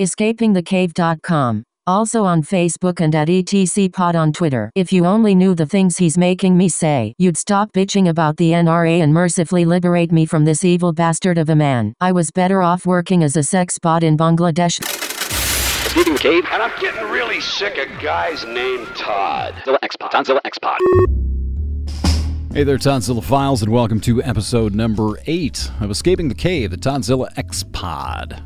escapingthecave.com. Also on Facebook and at ETCPod on Twitter. If you only knew the things he's making me say, you'd stop bitching about the NRA and mercifully liberate me from this evil bastard of a man. I was better off working as a sex bot in Bangladesh. Escaping the Cave. And I'm getting really sick of guys named Todd. Toddzilla X-Pod. Toddzilla X-Pod. Hey there, Toddzilla Files, and welcome to episode number 8 of Escaping the Cave, the Toddzilla X-Pod.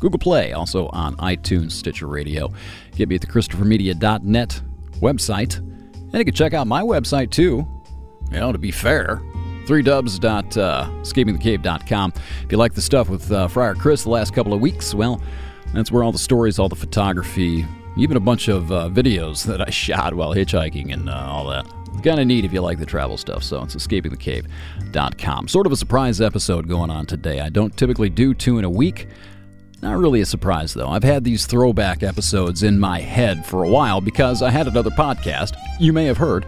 Google Play, also on iTunes, Stitcher Radio. Get me at the ChristopherMedia.net website. And you can check out my website, too. You know, to be fair, 3dubs.escapingthecave.com. If you like the stuff with Friar Chris the last couple of weeks, well, that's where all the stories, all the photography, even a bunch of videos that I shot while hitchhiking and all that. It's kind of neat if you like the travel stuff, so it's escapingthecave.com. Sort of a surprise episode going on today. I don't typically do 2 in a week. Not really a surprise, though. I've had these throwback episodes in my head for a while because I had another podcast, you may have heard,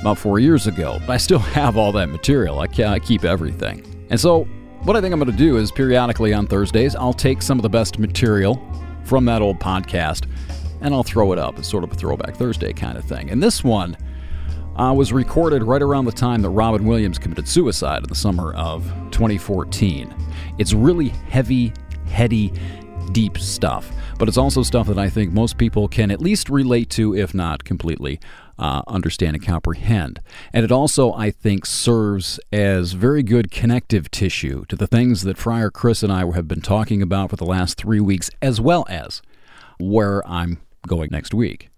about 4 years ago. But I still have all that material. I keep everything. And so what I think I'm going to do is periodically on Thursdays, I'll take some of the best material from that old podcast and I'll throw it up. It's sort of a throwback Thursday kind of thing. And this one was recorded right around the time that Robin Williams committed suicide in the summer of 2014. It's really heavy, heady, deep stuff, but it's also stuff that I think most people can at least relate to, if not completely understand and comprehend. And it also, I think, serves as very good connective tissue to the things that Friar Chris and I have been talking about for the last 3 weeks, as well as where I'm going next week.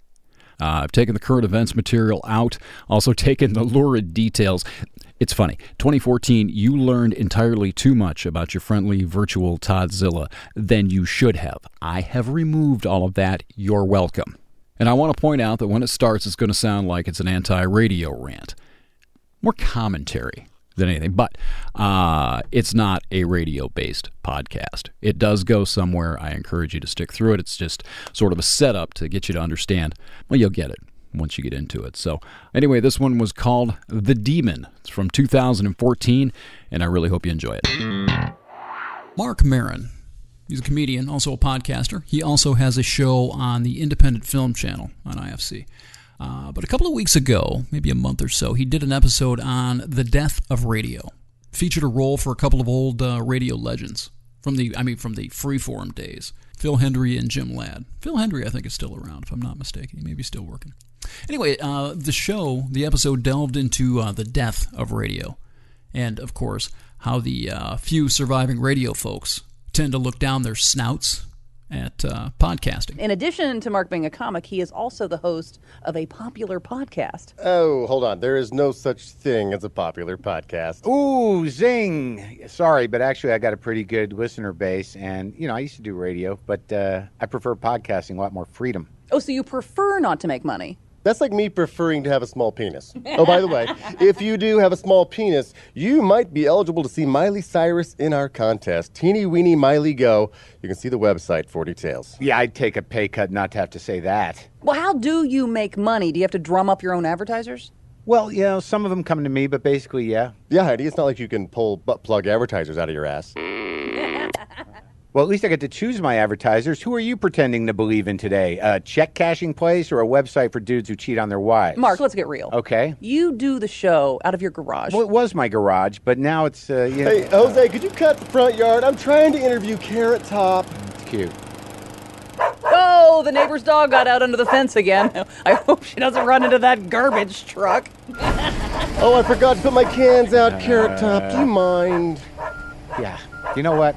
I've taken the current events material out, also taken the lurid details. It's funny. 2014, you learned entirely too much about your friendly virtual Toddzilla than you should have. I have removed all of that. You're welcome. And I want to point out that when it starts, it's going to sound like it's an anti-radio rant. More commentary than anything, but it's not a radio-based podcast. It does go somewhere. I encourage you to stick through it. It's just sort of a setup to get you to understand. Well, you'll get it once you get into it. So anyway, this one was called The Demon. It's from 2014, and I really hope you enjoy it. Mark Maron. He's a comedian, also a podcaster. He also has a show on the Independent Film Channel on IFC. But a couple of weeks ago, maybe a month or so, he did an episode on the death of radio. Featured a role for a couple of old radio legends from the freeform days, Phil Hendry and Jim Ladd. Phil Hendry, I think, is still around, if I'm not mistaken. He may be still working. Anyway, the episode delved into the death of radio, and of course how the few surviving radio folks tend to look down their snouts at podcasting. In addition to Mark being a comic, he is also the host of a popular podcast. Oh, hold on. There is no such thing as a popular podcast. Ooh, zing. Sorry, but actually I got a pretty good listener base, and, you know, I used to do radio, but I prefer podcasting, a lot more freedom. Oh, so you prefer not to make money? That's like me preferring to have a small penis. Oh, by the way, if you do have a small penis, you might be eligible to see Miley Cyrus in our contest. Teeny Weeny Miley Go. You can see the website for details. Yeah, I'd take a pay cut not to have to say that. Well, how do you make money? Do you have to drum up your own advertisers? Well, you know, some of them come to me, but basically, yeah. Yeah, Heidi, it's not like you can pull butt-plug advertisers out of your ass. Well, at least I get to choose my advertisers. Who are you pretending to believe in today? A check cashing place or a website for dudes who cheat on their wives? Mark, let's get real. Okay. You do the show out of your garage. Well, it was my garage, but now it's, you know. Hey, Jose, could you cut the front yard? I'm trying to interview Carrot Top. That's cute. Oh, the neighbor's dog got out under the fence again. I hope she doesn't run into that garbage truck. Oh, I forgot to put my cans out, Carrot Top. Do you mind? Yeah. You know what?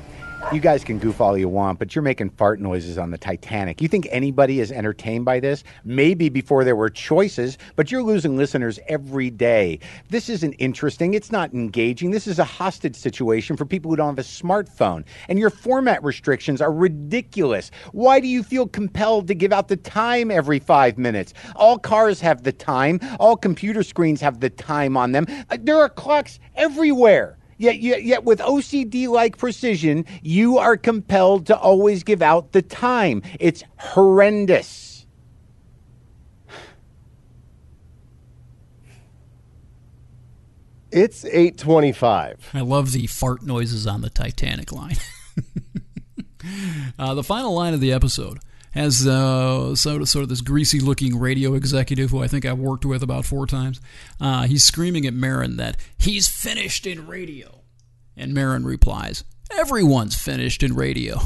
You guys can goof all you want, but you're making fart noises on the Titanic. You think anybody is entertained by this? Maybe before there were choices, but you're losing listeners every day. This isn't interesting. It's not engaging. This is a hostage situation for people who don't have a smartphone. And your format restrictions are ridiculous. Why do you feel compelled to give out the time every 5 minutes? All cars have the time. All computer screens have the time on them. There are clocks everywhere. Yet with OCD-like precision, you are compelled to always give out the time. It's horrendous. It's 8:25. I love the fart noises on the Titanic line. The final line of the episode has sort of this greasy-looking radio executive who I think I've worked with about 4 times. He's screaming at Maron that he's finished in radio. And Maron replies, "Everyone's finished in radio."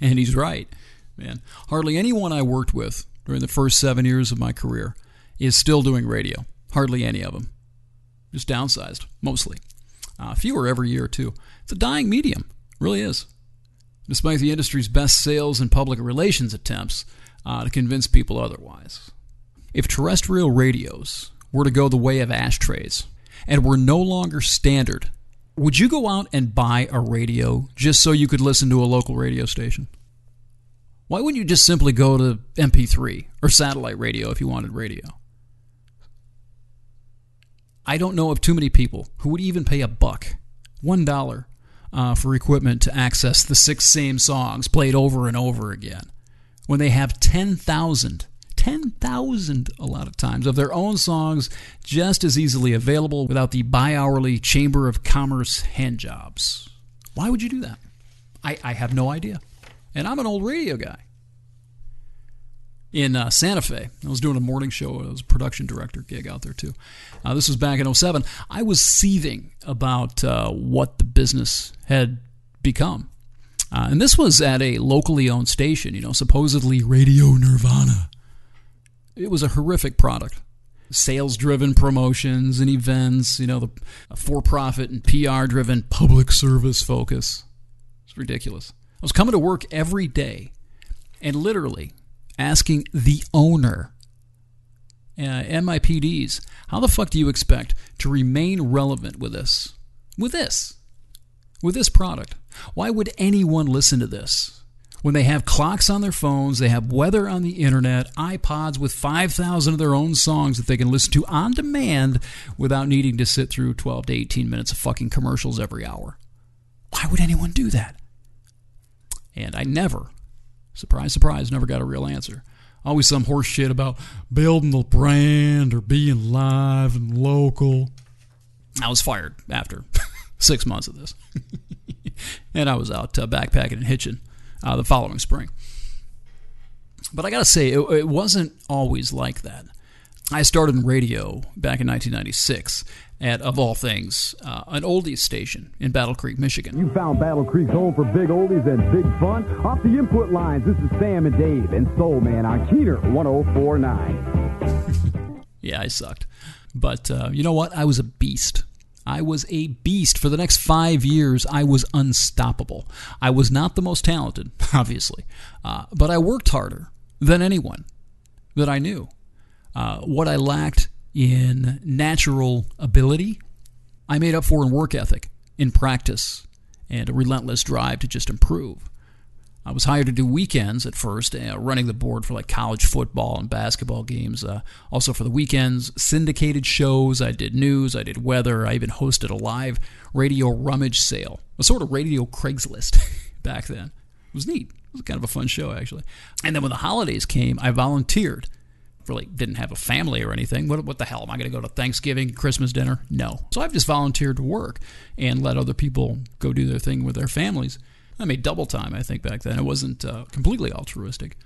And he's right, man. Hardly anyone I worked with during the first 7 years of my career is still doing radio. Hardly any of them. Just downsized, mostly. Fewer every year, too. It's a dying medium. It really is. Despite the industry's best sales and public relations attempts to convince people otherwise. If terrestrial radios were to go the way of ashtrays and were no longer standard, would you go out and buy a radio just so you could listen to a local radio station? Why wouldn't you just simply go to MP3 or satellite radio if you wanted radio? I don't know of too many people who would even pay $1, $1, for equipment to access the 6 same songs played over and over again when they have 10,000 a lot of times of their own songs just as easily available without the bi-hourly Chamber of Commerce handjobs. Why would you do that? I have no idea. And I'm an old radio guy. In Santa Fe, I was doing a morning show. I was a production director gig out there, too. This was back in 2007. I was seething about what the business had become. And this was at a locally owned station, you know, supposedly Radio Nirvana. It was a horrific product. Sales-driven promotions and events, you know, the for-profit and PR-driven public service focus. It's ridiculous. I was coming to work every day and literally asking the owner and my PDs, how the fuck do you expect to remain relevant with this? With this product? Why would anyone listen to this? When they have clocks on their phones, they have weather on the internet, iPods with 5,000 of their own songs that they can listen to on demand without needing to sit through 12 to 18 minutes of fucking commercials every hour. Why would anyone do that? And I never... Surprise, surprise, never got a real answer. Always some horse shit about building the brand or being live and local. I was fired after 6 months of this. And I was out backpacking and hitching the following spring. But I got to say, it wasn't always like that. I started in radio back in 1996 at, of all things, an oldies station in Battle Creek, Michigan. You found Battle Creek's home for big oldies and big fun. Off the input lines, this is Sam and Dave and Soul Man on Keter 104.9. Yeah, I sucked. But you know what? I was a beast. I was a beast. For the next 5 years, I was unstoppable. I was not the most talented, obviously, but I worked harder than anyone that I knew. What I lacked in natural ability, I made up for in work ethic, in practice, and a relentless drive to just improve. I was hired to do weekends at first, running the board for like college football and basketball games. Also for the weekends, syndicated shows. I did news. I did weather. I even hosted a live radio rummage sale, a sort of radio Craigslist back then. It was neat. It was kind of a fun show, actually. And then when the holidays came, I volunteered. Really didn't have a family or anything. What the hell? Am I going to go to Thanksgiving, Christmas dinner? No. So I've just volunteered to work and let other people go do their thing with their families. I made double time, I think, back then. It wasn't completely altruistic.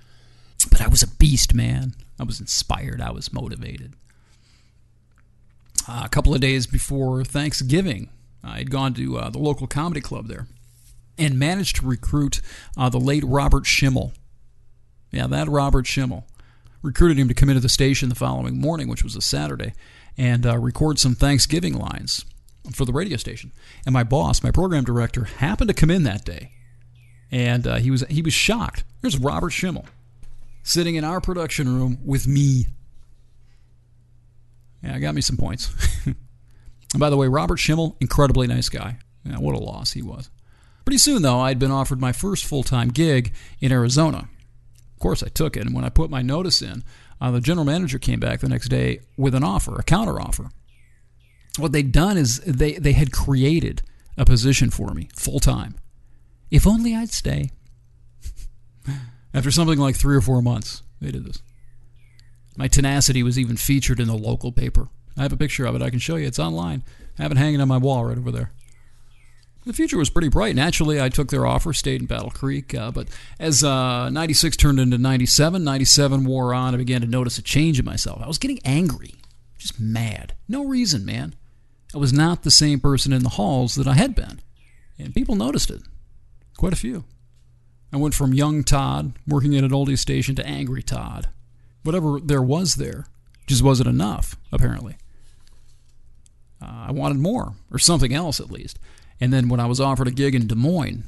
But I was a beast, man. I was inspired. I was motivated. A couple of days before Thanksgiving, I had gone to the local comedy club there and managed to recruit the late Robert Schimmel. Yeah, that Robert Schimmel. Recruited him to come into the station the following morning, which was a Saturday, and record some Thanksgiving lines for the radio station. And my boss, my program director, happened to come in that day, and he was shocked. Here's Robert Schimmel sitting in our production room with me. Yeah, I got me some points. And by the way, Robert Schimmel, incredibly nice guy. Yeah, what a loss he was. Pretty soon, though, I'd been offered my first full-time gig in Arizona. Of course I took it, and when I put my notice in, the general manager came back the next day with an offer, a counteroffer. What they'd done is they had created a position for me full-time. If only I'd stay. After something like 3 or 4 months, they did this. My tenacity was even featured in the local paper. I have a picture of it I can show you. It's online. I have it hanging on my wall right over there. the future was pretty bright. Naturally, I took their offer, stayed in Battle Creek. But as 96 turned into 97, 97 wore on, I began to notice a change in myself. I was getting angry, just mad. No reason, man. I was not the same person in the halls that I had been. And people noticed it. Quite a few. I went from young Todd, working at an oldies station, to angry Todd. Whatever there was there just wasn't enough, apparently. I wanted more, or something else at least. And then when I was offered a gig in Des Moines,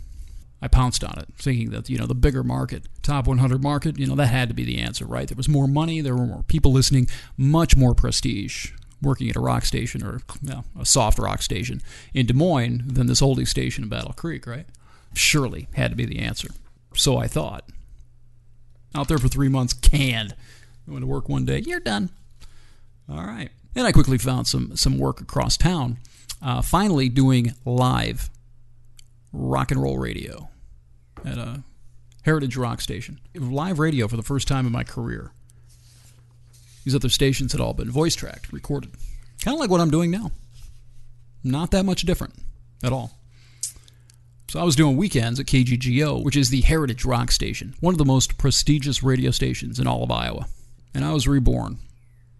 I pounced on it, thinking that, you know, the bigger market, top 100 market, you know, that had to be the answer, right? There was more money, there were more people listening, much more prestige working at a rock station or, you know, a soft rock station in Des Moines than this oldie station in Battle Creek, right? Surely had to be the answer. So I thought. Out there for 3 months, canned. I went to work one day, you're done. All right. And I quickly found some work across town, finally doing live rock and roll radio at a heritage rock station. Live radio for the first time in my career. These other stations had all been voice-tracked, recorded. Kind of like what I'm doing now. Not that much different at all. So I was doing weekends at KGGO, which is the heritage rock station, one of the most prestigious radio stations in all of Iowa. And I was reborn.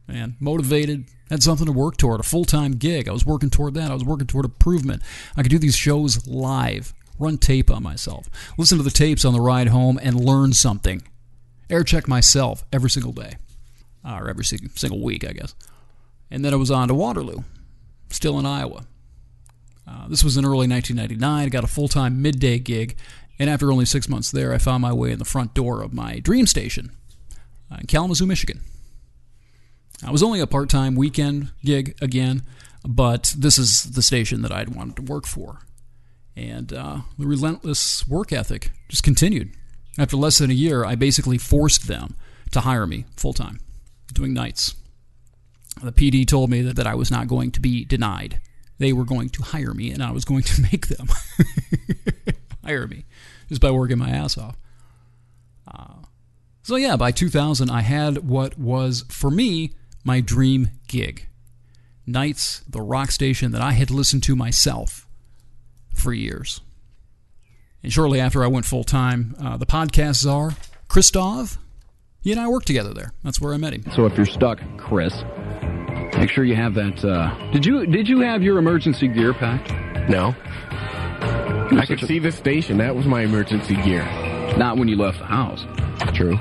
Man, motivated, had something to work toward, a full-time gig. I was working toward that. I was working toward improvement. I could do these shows live, run tape on myself, listen to the tapes on the ride home, and learn something. Air check myself every single day, or every single week, I guess. And then I was on to Waterloo, still in Iowa. This was in early 1999. I got a full-time midday gig, and after only 6 months there, I found my way in the front door of my dream station in Kalamazoo, Michigan. I was only a part-time weekend gig again, but this is the station that I'd wanted to work for. And the relentless work ethic just continued. After less than a year, I basically forced them to hire me full-time, doing nights. The PD told me that I was not going to be denied. They were going to hire me, and I was going to make them hire me just by working my ass off. So yeah, by 2000, I had what was, for me, my dream gig. Nights, the rock station that I had listened to myself for years. And shortly after I went full-time, the podcast czar, Kristoff, he and I worked together there. That's where I met him. So if you're stuck, Chris, make sure you have that, did you have your emergency gear packed? No. I could see the station. That was my emergency gear. Not when you left the house. True.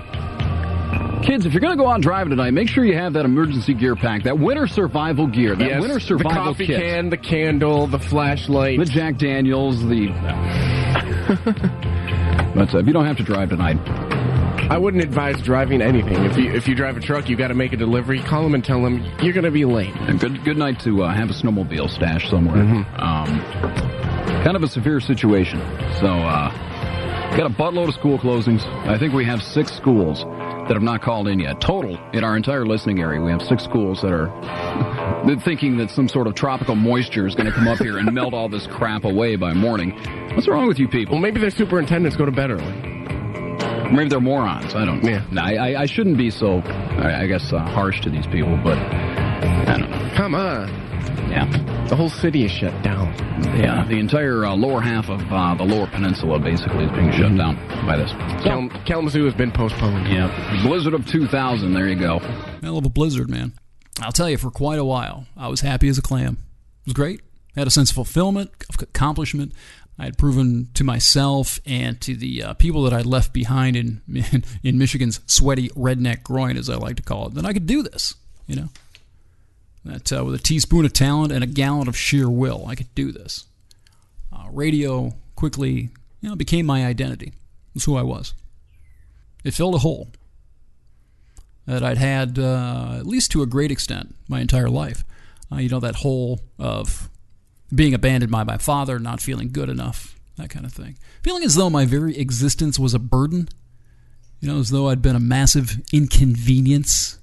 Kids, if you're going to go out driving tonight, make sure you have that emergency gear pack, that winter survival gear, that winter survival kit. The coffee can, the candle, the flashlight. The Jack Daniels, the... But if you don't have to drive tonight... I wouldn't advise driving anything. If you drive a truck, you got to make a delivery. Call them and tell them you're going to be late. And good night to have a snowmobile stashed somewhere. Mm-hmm. Kind of a severe situation. So, got a buttload of school closings. I think we have 6 schools that have not called in yet. Total, in our entire listening area, we have 6 schools that are thinking that some sort of tropical moisture is going to come up here and melt all this crap away by morning. What's wrong with you people? Well, maybe their superintendents go to bed early. Maybe they're morons. I don't know. Yeah. I shouldn't be so, I guess, harsh to these people, but I don't know. Come on. Yeah. The whole city is shut down. Yeah, the entire lower half of the lower peninsula basically is being shut down by this. So, Kalamazoo has been postponed. Yeah. Blizzard of 2000. There you go. I love a blizzard, man. I'll tell you, for quite a while, I was happy as a clam. It was great. I had a sense of fulfillment, of accomplishment. I had proven to myself and to the people that I left behind in Michigan's sweaty redneck groin, as I like to call it, that I could do this, you know. That with a teaspoon of talent and a gallon of sheer will, I could do this. Radio quickly, you know, became my identity. It's who I was. It filled a hole that I'd had, at least to a great extent, my entire life. You know, that hole of... being abandoned by my father, not feeling good enough, that kind of thing. Feeling as though my very existence was a burden, you know, as though I'd been a massive inconvenience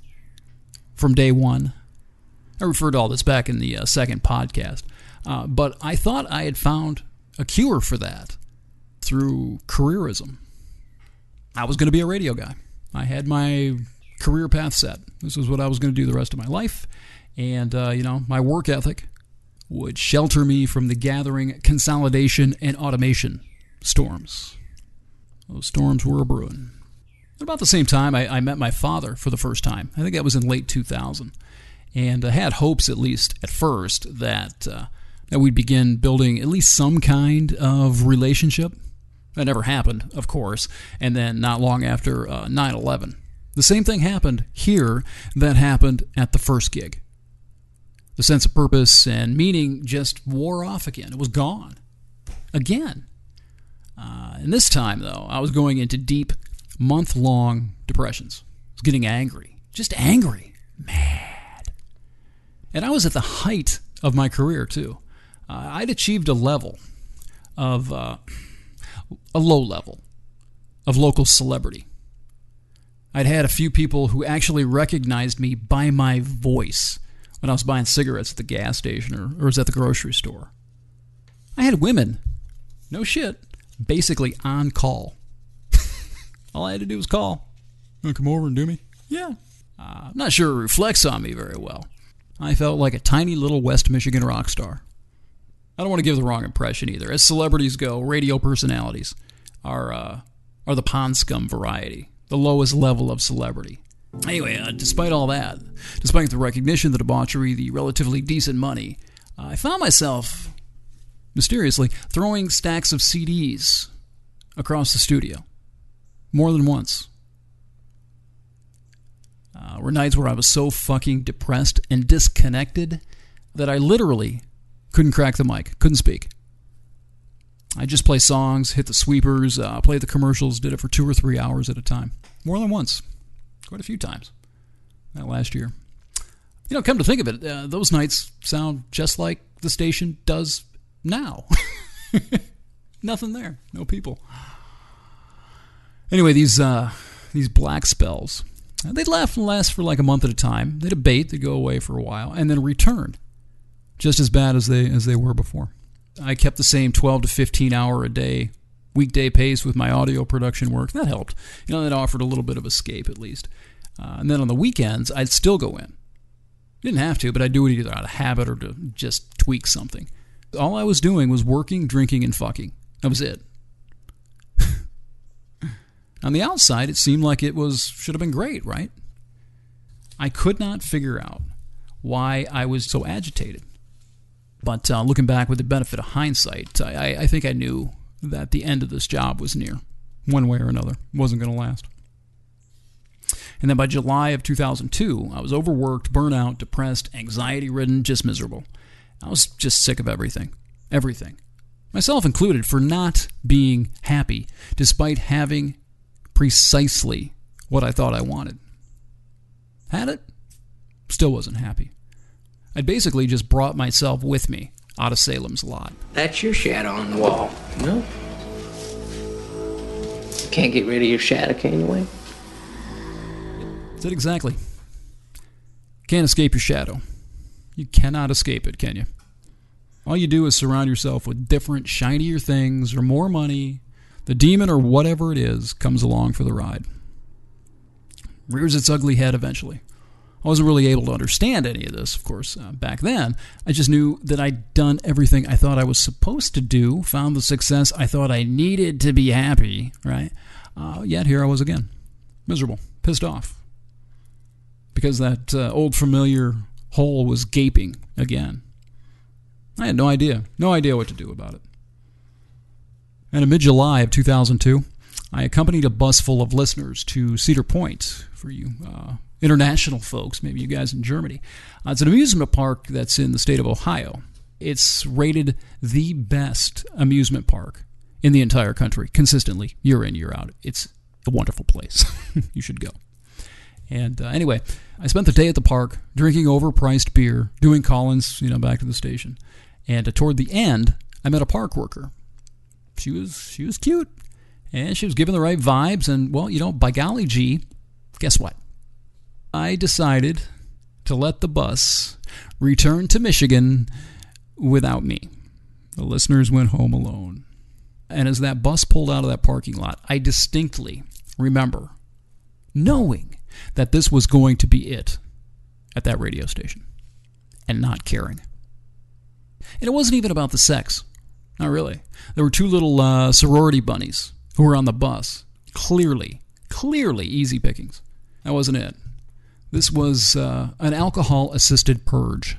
from day one. I referred to all this back in the second podcast, but I thought I had found a cure for that through careerism. I was going to be a radio guy. I had my career path set. This is what I was going to do the rest of my life, and, you know, my work ethic would shelter me from the gathering consolidation and automation storms. Those storms were a-brewing. At about the same time, I met my father for the first time. I think that was in late 2000. And I had hopes, at least at first, that we'd begin building at least some kind of relationship. That never happened, of course. And then not long after 9/11, the same thing happened here that happened at the first gig. The sense of purpose and meaning just wore off again. It was gone. Again. And this time, though, I was going into deep, month-long depressions. I was getting angry. Just angry. Mad. And I was at the height of my career, too. I'd achieved a level of... a low level of local celebrity. I'd had a few people who actually recognized me by my voice when I was buying cigarettes at the gas station or was at the grocery store. I had women, no shit, basically on call. All I had to do was call. You want to come over and do me? Yeah. I'm not sure it reflects on me very well. I felt like a tiny little West Michigan rock star. I don't want to give the wrong impression either. As celebrities go, radio personalities are the pond scum variety, the lowest level of celebrity. Anyway, despite all that, despite the recognition, the debauchery, the relatively decent money, I found myself, mysteriously, throwing stacks of CDs across the studio. More than once. Were nights where I was so fucking depressed and disconnected that I literally... couldn't crack the mic. Couldn't speak. I just play songs, hit the sweepers, play the commercials, did it for 2 or 3 hours at a time. More than once. Quite a few times. That last year. You know, come to think of it, those nights sound just like the station does now. Nothing there. No people. Anyway, these black spells, they'd last for like a month at a time. They'd abate, they'd go away for a while, and then return. Just as bad as they were before. I kept the same 12 to 15 hour a day weekday pace with my audio production work. That helped. You know, that offered a little bit of escape at least. And then on the weekends, I'd still go in. Didn't have to, but I'd do it either out of habit or to just tweak something. All I was doing was working, drinking, and fucking. That was it. On the outside, it seemed like it should have been great, right? I could not figure out why I was so agitated. But looking back with the benefit of hindsight, I think I knew that the end of this job was near, one way or another. It wasn't going to last. And then by July of 2002, I was overworked, burnout, depressed, anxiety-ridden, just miserable. I was just sick of everything. Everything. Myself included, for not being happy, despite having precisely what I thought I wanted. Had it? Still wasn't happy. I basically just brought myself with me out of Salem's Lot. That's your shadow on the wall, you know? You can't get rid of your shadow, can you, Wayne? That's it exactly. Can't escape your shadow. You cannot escape it, can you? All you do is surround yourself with different, shinier things or more money. The demon or whatever it is comes along for the ride. Rears its ugly head eventually. I wasn't really able to understand any of this, of course, back then. I just knew that I'd done everything I thought I was supposed to do, found the success I thought I needed to be happy, right? Yet here I was again, miserable, pissed off, because that old familiar hole was gaping again. I had no idea what to do about it. And in mid-July of 2002, I accompanied a bus full of listeners to Cedar Point for you international folks, maybe you guys in Germany. It's an amusement park that's in the state of Ohio. It's rated the best amusement park in the entire country, consistently, year in, year out. It's a wonderful place. You should go. And anyway, I spent the day at the park drinking overpriced beer, doing call-ins, back to the station. And toward the end, I met a park worker. She was cute, and she was giving the right vibes. And, well, by golly gee, guess what? I decided to let the bus return to Michigan without me. The listeners went home alone. And as that bus pulled out of that parking lot, I distinctly remember knowing that this was going to be it at that radio station and not caring. And it wasn't even about the sex. Not really. There were two little sorority bunnies who were on the bus. Clearly easy pickings. That wasn't it. This was an alcohol-assisted purge.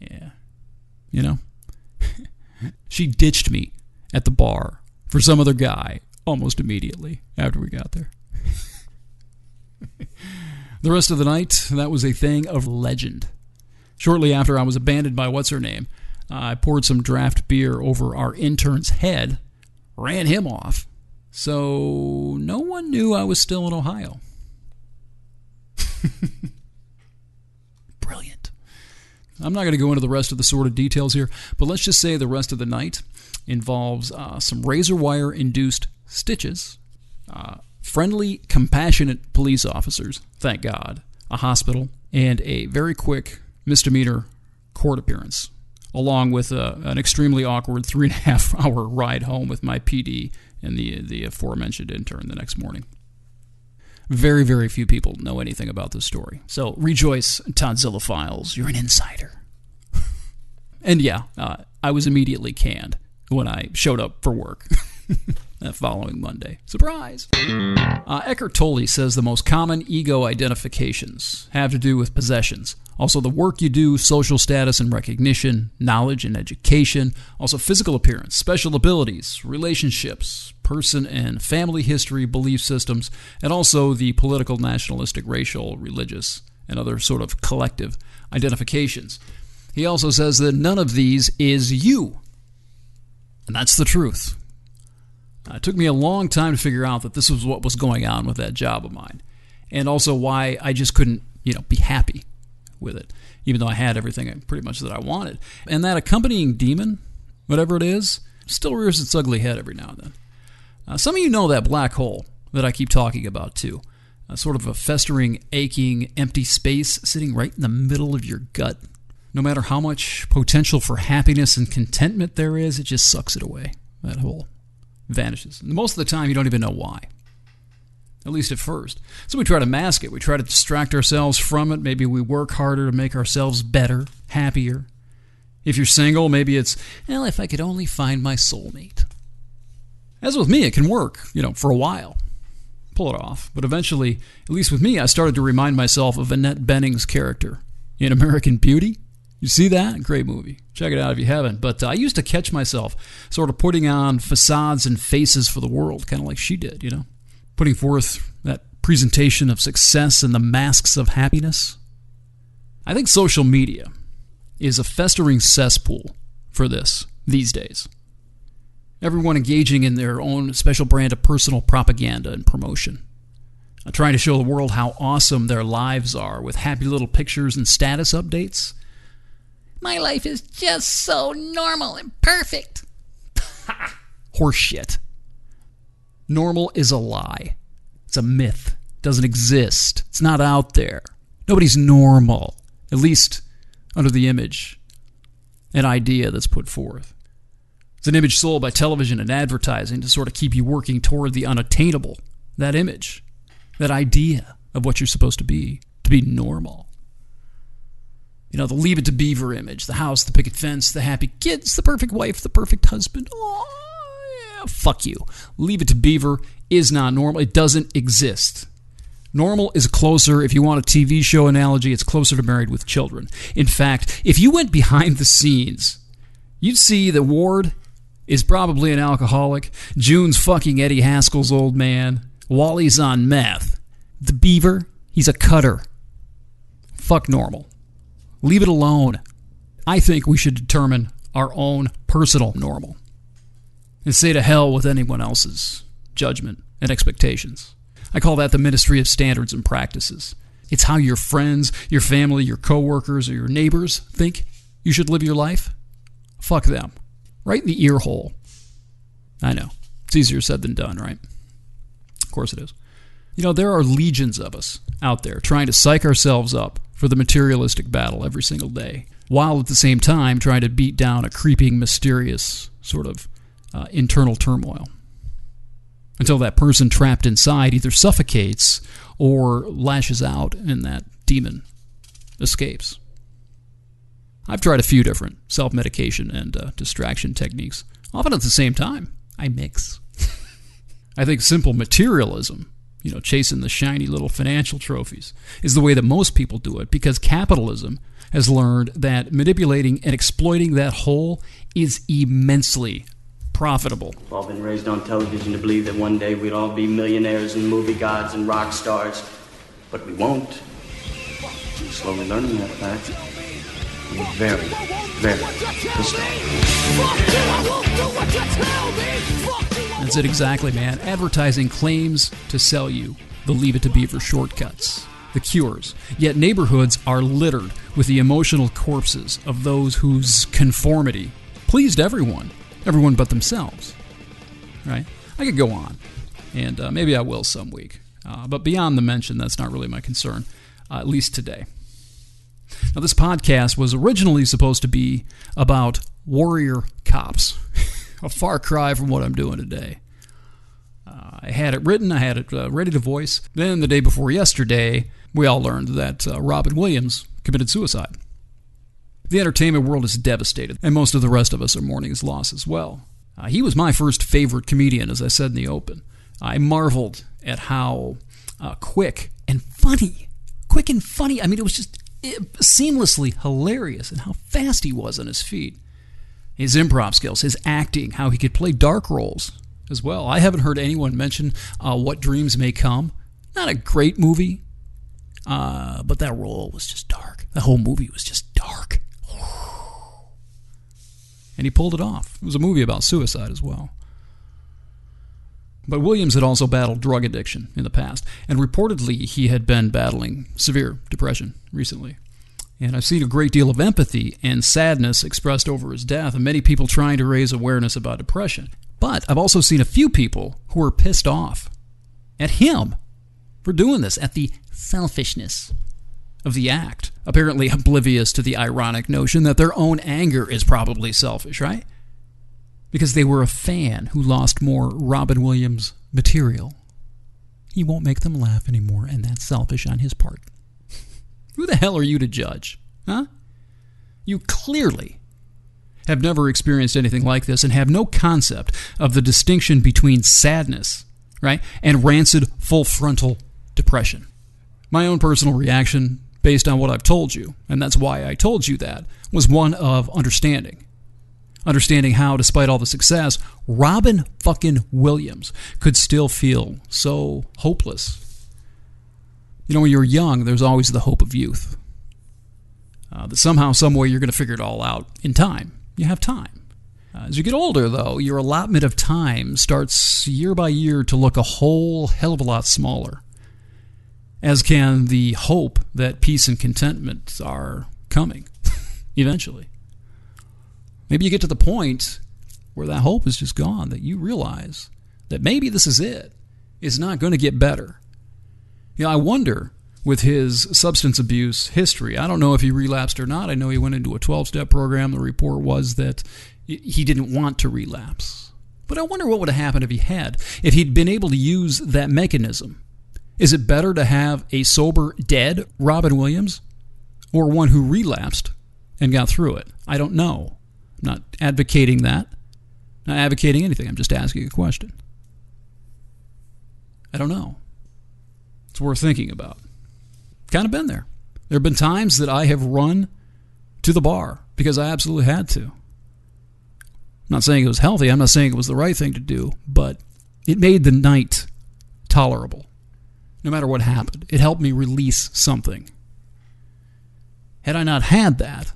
Yeah. You know? She ditched me at the bar for some other guy almost immediately after we got there. The rest of the night, that was a thing of legend. Shortly after I was abandoned by what's-her-name, I poured some draft beer over our intern's head, ran him off, so no one knew I was still in Ohio. Brilliant. I'm not going to go into the rest of the sort of details here, but let's just say the rest of the night involves some razor wire-induced stitches, friendly, compassionate police officers, thank God, a hospital, and a very quick misdemeanor court appearance, along with an extremely awkward 3.5-hour ride home with my PD and the aforementioned intern the next morning. Very, very few people know anything about this story. So rejoice, Toddzilla Files. You're an insider. And yeah, I was immediately canned when I showed up for work that following Monday. Surprise! Eckhart Tolle says the most common ego identifications have to do with possessions. Also the work you do, social status and recognition, knowledge and education, also physical appearance, special abilities, relationships, person and family history, belief systems, and also the political, nationalistic, racial, religious, and other sort of collective identifications. He also says that none of these is you. And that's the truth. It took me a long time to figure out that this was what was going on with that job of mine, and also why I just couldn't, be happy with it, even though I had everything pretty much that I wanted. And that accompanying demon, whatever it is, still rears its ugly head every now and then. Some of you know that black hole that I keep talking about, too. Sort of a festering, aching, empty space sitting right in the middle of your gut. No matter how much potential for happiness and contentment there is, it just sucks it away. That hole vanishes. And most of the time, you don't even know why. At least at first. So we try to mask it. We try to distract ourselves from it. Maybe we work harder to make ourselves better, happier. If you're single, maybe it's, if I could only find my soulmate. As with me, it can work, for a while. Pull it off. But eventually, at least with me, I started to remind myself of Annette Bening's character in American Beauty. You see that? Great movie. Check it out if you haven't. But I used to catch myself sort of putting on facades and faces for the world, kind of like she did, Putting forth that presentation of success and the masks of happiness. I think social media is a festering cesspool for this these days. Everyone engaging in their own special brand of personal propaganda and promotion. Trying to show the world how awesome their lives are with happy little pictures and status updates. My life is just so normal and perfect. Ha! Horseshit. Normal is a lie. It's a myth. It doesn't exist. It's not out there. Nobody's normal, at least under the image, an idea that's put forth. It's an image sold by television and advertising to sort of keep you working toward the unattainable, that image, that idea of what you're supposed to be normal. The Leave It to Beaver image, the house, the picket fence, the happy kids, the perfect wife, the perfect husband. Oh. Fuck you. Leave It to Beaver is not normal. It doesn't exist. Normal is closer, if you want a TV show analogy, it's closer to Married with Children. In fact, if you went behind the scenes, you'd see that Ward is probably an alcoholic, June's fucking Eddie Haskell's old man, Wally's on meth, the Beaver, he's a cutter. Fuck normal. Leave it alone. I think we should determine our own personal normal. And say to hell with anyone else's judgment and expectations. I call that the Ministry of Standards and Practices. It's how your friends, your family, your coworkers, or your neighbors think you should live your life. Fuck them. Right in the ear hole. I know. It's easier said than done, right? Of course it is. There are legions of us out there trying to psych ourselves up for the materialistic battle every single day, while at the same time trying to beat down a creeping, mysterious sort of internal turmoil until that person trapped inside either suffocates or lashes out and that demon escapes. I've tried a few different self-medication and distraction techniques, often at the same time. I mix. I think simple materialism, you know, chasing the shiny little financial trophies, is the way that most people do it, because capitalism has learned that manipulating and exploiting that hole is immensely profitable. We've all been raised on television to believe that one day we'd all be millionaires and movie gods and rock stars, but we won't. We're slowly learning that fact. We're very, very pissed. That's it exactly, man. Advertising claims to sell you the Leave It to Beaver shortcuts, the cures. Yet neighborhoods are littered with the emotional corpses of those whose conformity pleased everyone. Everyone but themselves, right? I could go on, and maybe I will some week. But beyond the mention, that's not really my concern, at least today. Now, this podcast was originally supposed to be about warrior cops, a far cry from what I'm doing today. I had it written, I had it ready to voice. Then the day before yesterday, we all learned that Robin Williams committed suicide. The entertainment world is devastated, and most of the rest of us are mourning his loss as well. He was my first favorite comedian, as I said in the open. I marveled at how quick and funny, I mean, it was just seamlessly hilarious, and how fast he was on his feet. His improv skills, his acting, how he could play dark roles as well. I haven't heard anyone mention What Dreams May Come. Not a great movie, but that role was just dark. The whole movie was just dark. And he pulled it off. It was a movie about suicide as well. But Williams had also battled drug addiction in the past, and reportedly he had been battling severe depression recently. And I've seen a great deal of empathy and sadness expressed over his death, and many people trying to raise awareness about depression. But I've also seen a few people who were pissed off at him for doing this, at the selfishness of the act, apparently oblivious to the ironic notion that their own anger is probably selfish, right? Because they were a fan who lost more Robin Williams material. He won't make them laugh anymore, and that's selfish on his part. Who the hell are you to judge, huh? You clearly have never experienced anything like this and have no concept of the distinction between sadness, right, and rancid, full-frontal depression. My own personal reaction, based on what I've told you, and that's why I told you that, was one of understanding. Understanding how, despite all the success, Robin fucking Williams could still feel so hopeless. You know, when you're young, there's always the hope of youth. That somehow, some way, you're going to figure it all out in time. You have time. As you get older, though, your allotment of time starts year by year to look a whole hell of a lot smaller. As can the hope that peace and contentment are coming, eventually. Maybe you get to the point where that hope is just gone, that you realize that maybe this is it. It's not going to get better. You know, I wonder, with his substance abuse history, I don't know if he relapsed or not. I know he went into a 12-step program. The report was that he didn't want to relapse. But I wonder what would have happened if he had, if he'd been able to use that mechanism. Is it better to have a sober, dead Robin Williams or one who relapsed and got through it? I don't know. I'm not advocating that. Not advocating anything. I'm just asking a question. I don't know. It's worth thinking about. Kind of been there. There have been times that I have run to the bar because I absolutely had to. I'm not saying it was healthy. I'm not saying it was the right thing to do, but it made the night tolerable. No matter what happened, it helped me release something. Had I not had that,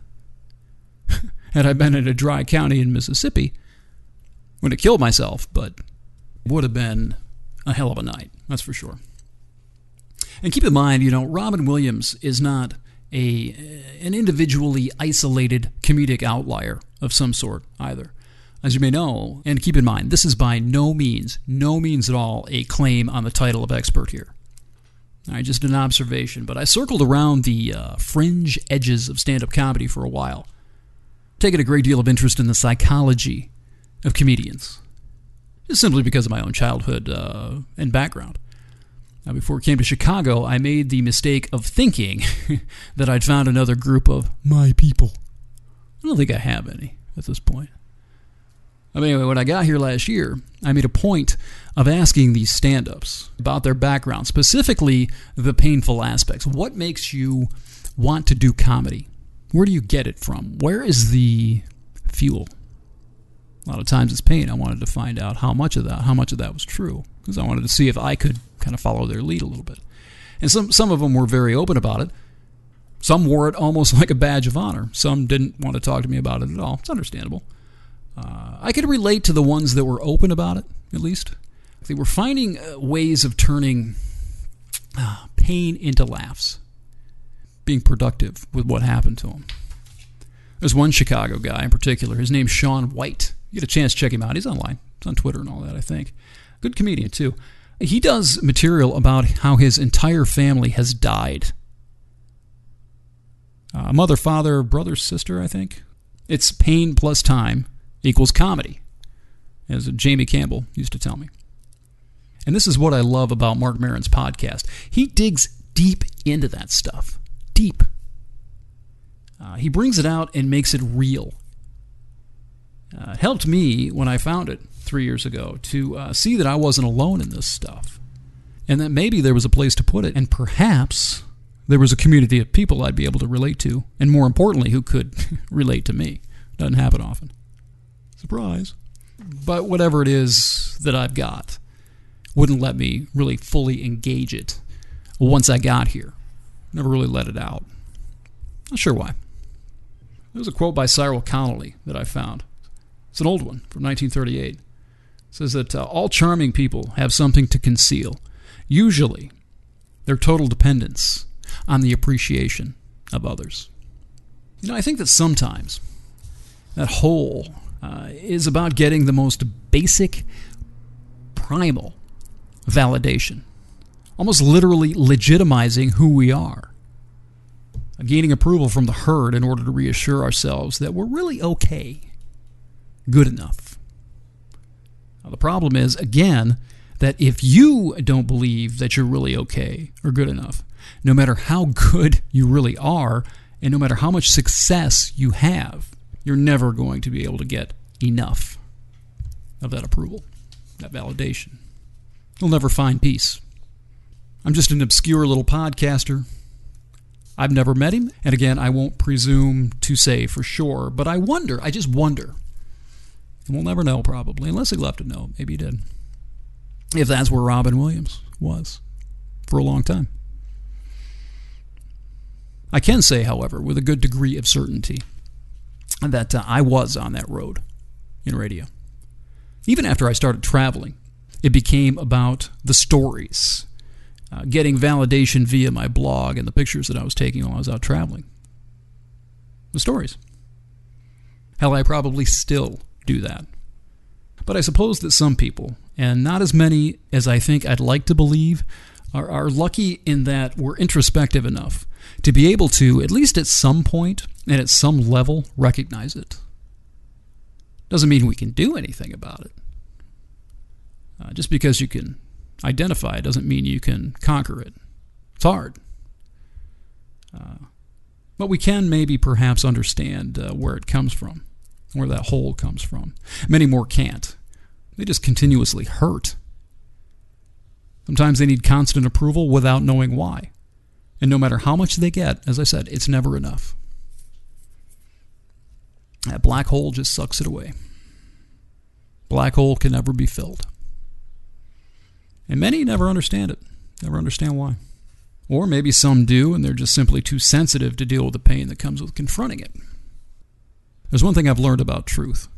had I been in a dry county in Mississippi, wouldn't have killed myself, but it would have been a hell of a night, that's for sure. And keep in mind, you know, Robin Williams is not an individually isolated comedic outlier of some sort either. As you may know, and keep in mind, this is by no means at all a claim on the title of expert here. All right, just an observation, but I circled around the fringe edges of stand-up comedy for a while, taking a great deal of interest in the psychology of comedians, just simply because of my own childhood and background. Now, before it came to Chicago, I made the mistake of thinking that I'd found another group of my people, I don't think I have any at this point. I mean, anyway, when I got here last year, I made a point of asking these stand-ups about their background, specifically the painful aspects. What makes you want to do comedy? Where do you get it from? Where is the fuel? A lot of times it's pain. I wanted to find out how much of that was true, because I wanted to see if I could kind of follow their lead a little bit. And some of them were very open about it. Some wore it almost like a badge of honor. Some didn't want to talk to me about it at all. It's understandable. I could relate to the ones that were open about it, at least. They were finding ways of turning pain into laughs, being productive with what happened to them. There's one Chicago guy in particular. His name's Sean White. You get a chance to check him out. He's online. He's on Twitter and all that, I think. Good comedian, too. He does material about how his entire family has died. Mother, father, brother, sister, I think. It's pain plus time equals comedy, as Jamie Campbell used to tell me. And this is what I love about Mark Maron's podcast. He digs deep into that stuff. Deep. He brings it out and makes it real. It helped me when I found it 3 years ago to see that I wasn't alone in this stuff, and that maybe there was a place to put it, and perhaps there was a community of people I'd be able to relate to, and more importantly, who could relate to me. Doesn't happen often. Surprise. But whatever it is that I've got wouldn't let me really fully engage it once I got here. Never really let it out. Not sure why. There's a quote by Cyril Connolly that I found. It's an old one from 1938. It says that all charming people have something to conceal, usually their total dependence on the appreciation of others. You know, I think that sometimes that whole is about getting the most basic, primal validation, almost literally legitimizing who we are, gaining approval from the herd in order to reassure ourselves that we're really okay, good enough. Now, the problem is, again, that if you don't believe that you're really okay or good enough, no matter how good you really are, and no matter how much success you have, you're never going to be able to get enough of that approval, that validation. You'll never find peace. I'm just an obscure little podcaster. I've never met him, and again, I won't presume to say for sure, but I wonder, I just wonder, and we'll never know probably, unless he left a note, maybe he did, if that's where Robin Williams was for a long time. I can say, however, with a good degree of certainty, that I was on that road in radio. Even after I started traveling, it became about the stories, getting validation via my blog and the pictures that I was taking while I was out traveling. The stories. Hell, I probably still do that. But I suppose that some people, and not as many as I think I'd like to believe, are lucky in that we're introspective enough to be able to, at least at some point and at some level, recognize it. Doesn't mean we can do anything about it. Just because you can identify it doesn't mean you can conquer it. It's hard. But we can maybe perhaps understand where it comes from, where that hole comes from. Many more can't. They just continuously hurt. Sometimes they need constant approval without knowing why. And no matter how much they get, as I said, it's never enough. That black hole just sucks it away. Black hole can never be filled. And many never understand it. Never understand why. Or maybe some do, and they're just simply too sensitive to deal with the pain that comes with confronting it. There's one thing I've learned about truth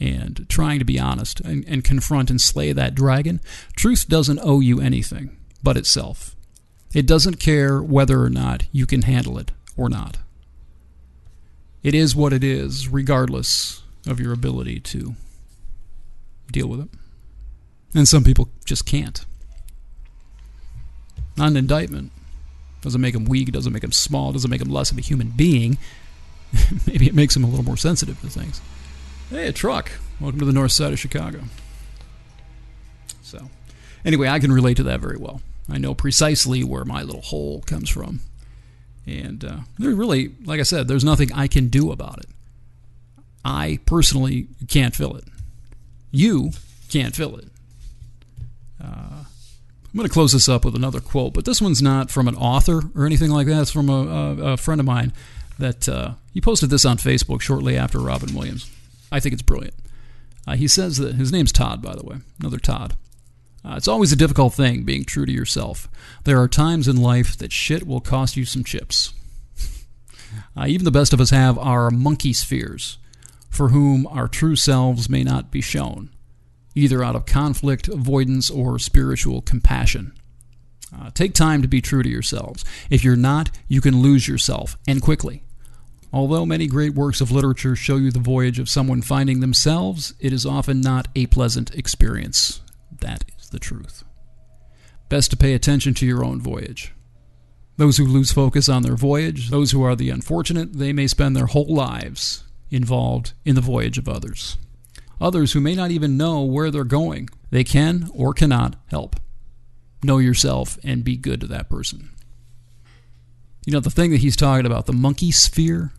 and trying to be honest and confront and slay that dragon. Truth doesn't owe you anything but itself. It doesn't care whether or not you can handle it or not. It is what it is, regardless of your ability to deal with it. And some people just can't. Not an indictment. Doesn't make them weak, doesn't make them small, doesn't make them less of a human being. Maybe it makes them a little more sensitive to things. Hey, a truck. Welcome to the north side of Chicago. So, anyway, I can relate to that very well. I know precisely where my little hole comes from. And there really, like I said, there's nothing I can do about it. I personally can't fill it. You can't fill it. I'm going to close this up with another quote, but this one's not from an author or anything like that. It's from a friend of mine that he posted this on Facebook shortly after Robin Williams. I think it's brilliant. He says that his name's Todd, by the way, another Todd. It's always a difficult thing being true to yourself. There are times in life that shit will cost you some chips. Even the best of us have our monkey's fears, for whom our true selves may not be shown, either out of conflict, avoidance, or spiritual compassion. Take time to be true to yourselves. If you're not, you can lose yourself, and quickly. Although many great works of literature show you the voyage of someone finding themselves, it is often not a pleasant experience. That is the truth. Best to pay attention to your own voyage. Those who lose focus on their voyage, those who are the unfortunate, they may spend their whole lives involved in the voyage of others. Others who may not even know where they're going. They can or cannot help. Know yourself and be good to that person. You know, the thing that he's talking about, the monkey sphere,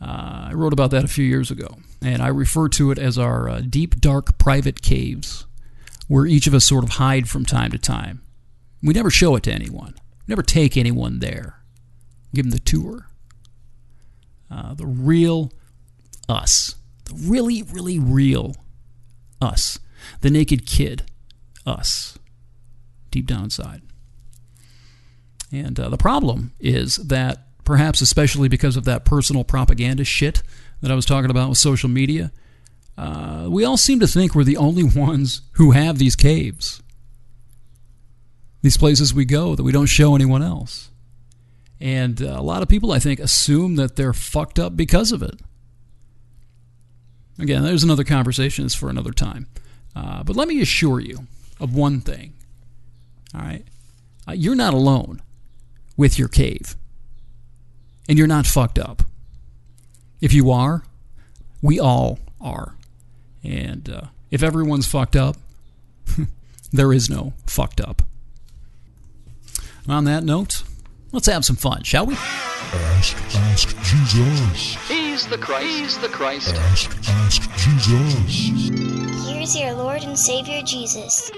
I wrote about that a few years ago, and I refer to it as our deep, dark, private caves, where each of us sort of hide from time to time. We never show it to anyone. We never take anyone there. Give them the tour. The real us. Really, really real us. The naked kid us. Deep down inside. And the problem is that perhaps especially because of that personal propaganda shit that I was talking about with social media, we all seem to think we're the only ones who have these caves. These places we go that we don't show anyone else. And a lot of people, I think, assume that they're fucked up because of it. Again, there's another conversation. It's for another time. But let me assure you of one thing. All right? You're not alone with your cave. And you're not fucked up. If you are, we all are. And if everyone's fucked up, there is no fucked up. On that note, let's have some fun, shall we? Ask Jesus. He's the Christ. He's the Christ. Ask Jesus. Here is your Lord and Savior Jesus.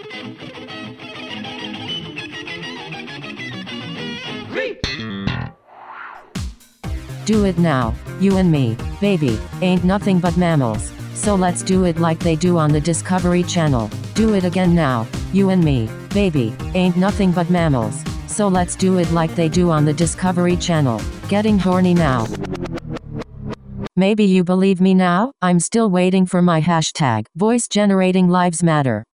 Do it now, you and me, baby, ain't nothing but mammals. So let's do it like they do on the Discovery Channel. Do it again now, you and me, baby, ain't nothing but mammals. So let's do it like they do on the Discovery Channel. Getting horny now. Maybe you believe me now? I'm still waiting for my hashtag, voice generating lives matter.